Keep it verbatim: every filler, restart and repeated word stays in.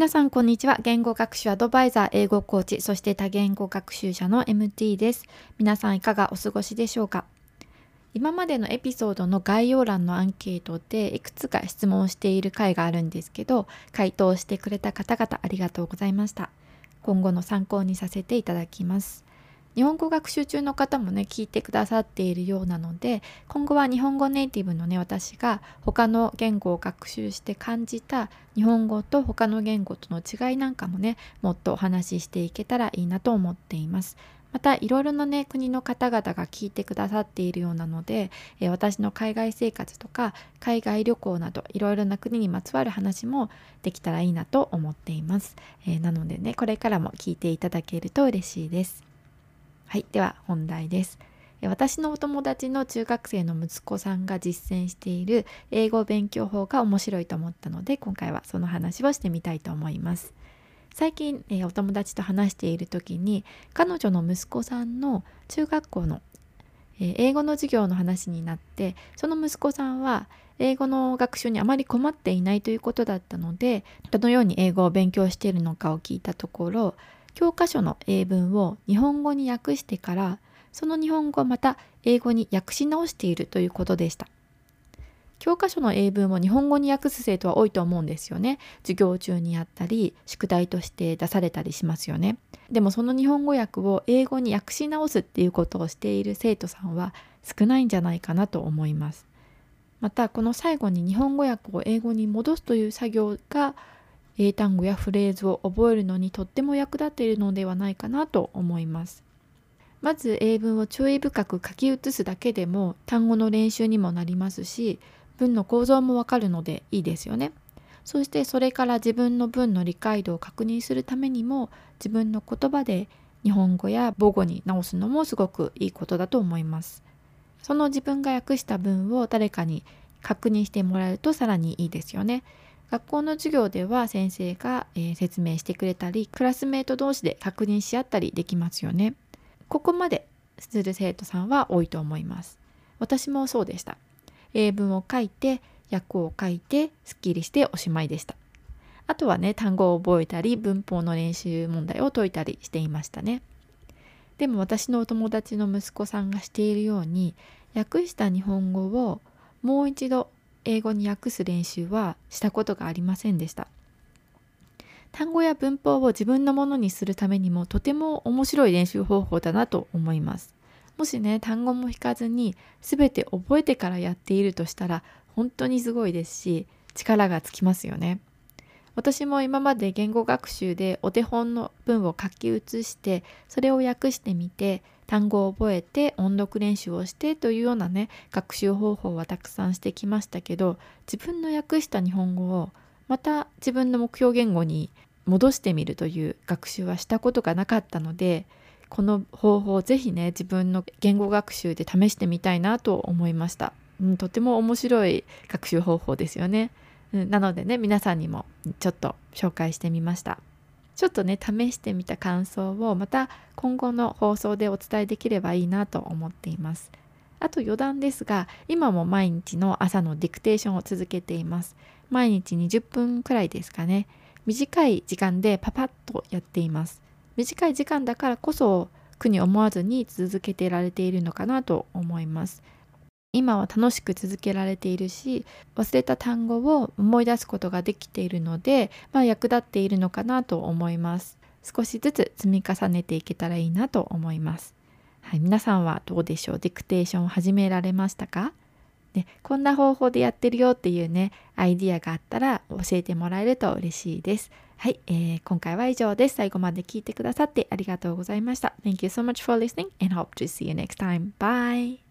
皆さんこんにちは。言語学習アドバイザー、英語コーチ、そして多言語学習者の エムティー です。皆さんいかがお過ごしでしょうか？今までのエピソードの概要欄のアンケートでいくつか質問している回があるんですけど、回答してくれた方々ありがとうございました。今後の参考にさせていただきます。日本語学習中の方もね、聞いてくださっているようなので、今後は日本語ネイティブのね、私が他の言語を学習して感じた日本語と他の言語との違いなんかもね、もっとお話ししていけたらいいなと思っています。またいろいろなね、国の方々が聞いてくださっているようなので、えー、私の海外生活とか海外旅行などいろいろな国にまつわる話もできたらいいなと思っています。えー、なのでね、これからも聞いていただけると嬉しいです。はい、では本題です。私のお友達の中学生の息子さんが実践している英語勉強法が面白いと思ったので、今回はその話をしてみたいと思います。最近、えー、お友達と話している時に、彼女の息子さんの中学校の、えー、英語の授業の話になって、その息子さんは英語の学習にあまり困っていないということだったので、どのように英語を勉強しているのかを聞いたところ、教科書の英文を日本語に訳してから、その日本語をまた英語に訳し直しているということでした。教科書の英文を日本語に訳す生徒は多いと思うんですよね。授業中にやったり、宿題として出されたりしますよね。でもその日本語訳を英語に訳し直すっていうことをしている生徒さんは少ないんじゃないかなと思います。またこの最後に日本語訳を英語に戻すという作業が、英単語やフレーズを覚えるのにとっても役立っているのではないかなと思います。まず英文を注意深く書き写すだけでも単語の練習にもなりますし、文の構造もわかるのでいいですよね。そしてそれから自分の文の理解度を確認するためにも、自分の言葉で日本語や母語に直すのもすごくいいことだと思います。その自分が訳した文を誰かに確認してもらえるとさらにいいですよね。学校の授業では先生が、えー、説明してくれたり、クラスメート同士で確認し合ったりできますよね。ここまでする生徒さんは多いと思います。私もそうでした。英文を書いて、訳を書いて、すっきりしておしまいでした。あとはね、単語を覚えたり、文法の練習問題を解いたりしていましたね。でも私のお友達の息子さんがしているように、訳した日本語をもう一度、英語に訳す練習はしたことがありませんでした。単語や文法を自分のものにするためにもとても面白い練習方法だなと思います。もしね、単語も引かずに全て覚えてからやっているとしたら本当にすごいですし、力がつきますよね。私も今まで言語学習でお手本の文を書き写して、それを訳してみて、単語を覚えて音読練習をしてというようなね、学習方法はたくさんしてきましたけど、自分の訳した日本語をまた自分の目標言語に戻してみるという学習はしたことがなかったので、この方法をぜひね、自分の言語学習で試してみたいなと思いました。うん、とても面白い学習方法ですよね。うん、なのでね、皆さんにもちょっと紹介してみました。ちょっとね、試してみた感想をまた今後の放送でお伝えできればいいなと思っています。あと余談ですが、今も毎日の朝のディクテーションを続けています。毎日にじゅっぷんくらいですかね。短い時間でパパッとやっています。短い時間だからこそ苦に思わずに続けてられているのかなと思います。今は楽しく続けられているし、忘れた単語を思い出すことができているので、まあ、役立っているのかなと思います。少しずつ積み重ねていけたらいいなと思います。はい、皆さんはどうでしょう？ディクテーションを始められましたか？ね、こんな方法でやってるよっていうね、アイディアがあったら教えてもらえると嬉しいです。はい、えー、今回は以上です。最後まで聞いてくださってありがとうございました。Thank you so much for listening and hope to see you next time. Bye!